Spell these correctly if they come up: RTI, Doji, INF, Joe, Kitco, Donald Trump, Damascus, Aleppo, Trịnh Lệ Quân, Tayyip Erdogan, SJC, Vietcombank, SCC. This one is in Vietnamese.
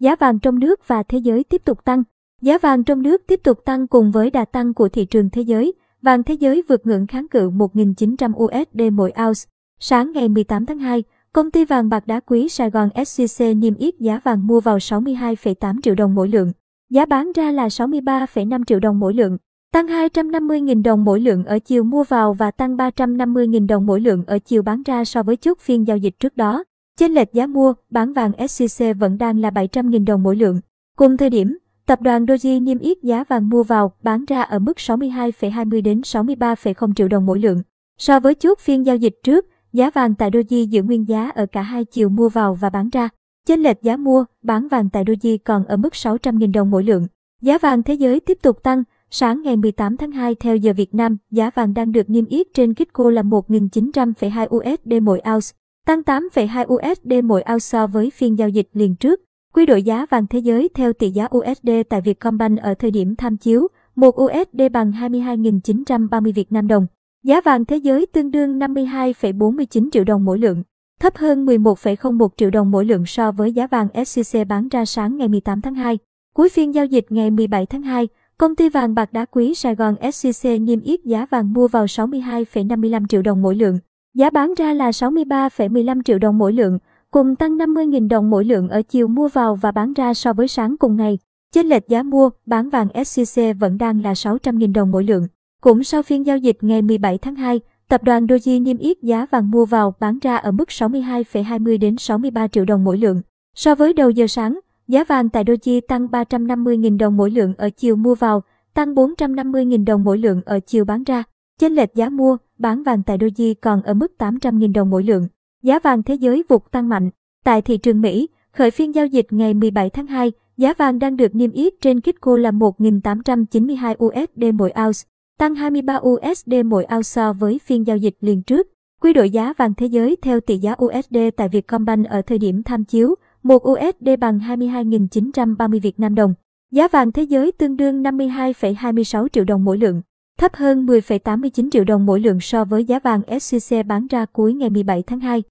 giá vàng trong nước và thế giới tiếp tục tăng. Giá vàng trong nước tiếp tục tăng cùng với đà tăng của thị trường thế giới. Vàng thế giới vượt ngưỡng kháng cự 1.900 USD mỗi ounce. Sáng ngày 18 tháng 2, công ty vàng bạc đá quý Sài Gòn SJC niêm yết giá vàng mua vào 62,8 triệu đồng mỗi lượng. Giá bán ra là 63,5 triệu đồng mỗi lượng, tăng 250.000 đồng mỗi lượng ở chiều mua vào và tăng 350.000 đồng mỗi lượng ở chiều bán ra so với chốt phiên giao dịch trước đó. Chênh lệch giá mua, bán vàng SCC vẫn đang là 700.000 đồng mỗi lượng. Cùng thời điểm, tập đoàn Doji niêm yết giá vàng mua vào, bán ra ở mức 62,20 đến 63,0 triệu đồng mỗi lượng. So với chốt phiên giao dịch trước, giá vàng tại Doji giữ nguyên giá ở cả hai chiều mua vào và bán ra. Chênh lệch giá mua, bán vàng tại Doji còn ở mức 600.000 đồng mỗi lượng. Giá vàng thế giới tiếp tục tăng. Sáng ngày 18 tháng 2 theo giờ Việt Nam, giá vàng đang được niêm yết trên Kitco là 1.900,2 USD mỗi ounce, tăng 8,2 USD mỗi ounce so với phiên giao dịch liền trước. Quy đổi giá vàng thế giới theo tỷ giá USD tại Vietcombank ở thời điểm tham chiếu, 1 USD bằng 22.930 Việt Nam đồng. Giá vàng thế giới tương đương 52,49 triệu đồng mỗi lượng, thấp hơn 11,01 triệu đồng mỗi lượng so với giá vàng SJC bán ra sáng ngày 18 tháng 2. Cuối phiên giao dịch ngày 17 tháng 2, công ty vàng bạc đá quý Sài Gòn SJC niêm yết giá vàng mua vào 62,55 triệu đồng mỗi lượng. Giá bán ra là 63,15 triệu đồng mỗi lượng, cùng tăng 50.000 đồng mỗi lượng ở chiều mua vào và bán ra so với sáng cùng ngày. Chênh lệch giá mua, bán vàng SCC vẫn đang là 600.000 đồng mỗi lượng. Cũng sau phiên giao dịch ngày 17 tháng 2, tập đoàn Doji niêm yết giá vàng mua vào, bán ra ở mức 62,20 đến 63 triệu đồng mỗi lượng. So với đầu giờ sáng, giá vàng tại Doji tăng 350.000 đồng mỗi lượng ở chiều mua vào, tăng 450.000 đồng mỗi lượng ở chiều bán ra. Chênh lệch giá mua, bán vàng tại Doji còn ở mức 800.000 đồng mỗi lượng. Giá vàng thế giới vụt tăng mạnh. Tại thị trường Mỹ, khởi phiên giao dịch ngày 17 tháng 2, giá vàng đang được niêm yết trên Kitco là 1.892 USD mỗi ounce, tăng 23 USD mỗi ounce so với phiên giao dịch liền trước. Quy đổi giá vàng thế giới theo tỷ giá USD tại Vietcombank ở thời điểm tham chiếu, 1 USD bằng 22.930 Việt Nam đồng. Giá vàng thế giới tương đương 52,26 triệu đồng mỗi lượng, thấp hơn 10,89 triệu đồng mỗi lượng so với giá vàng SJC bán ra cuối ngày 17 tháng 2.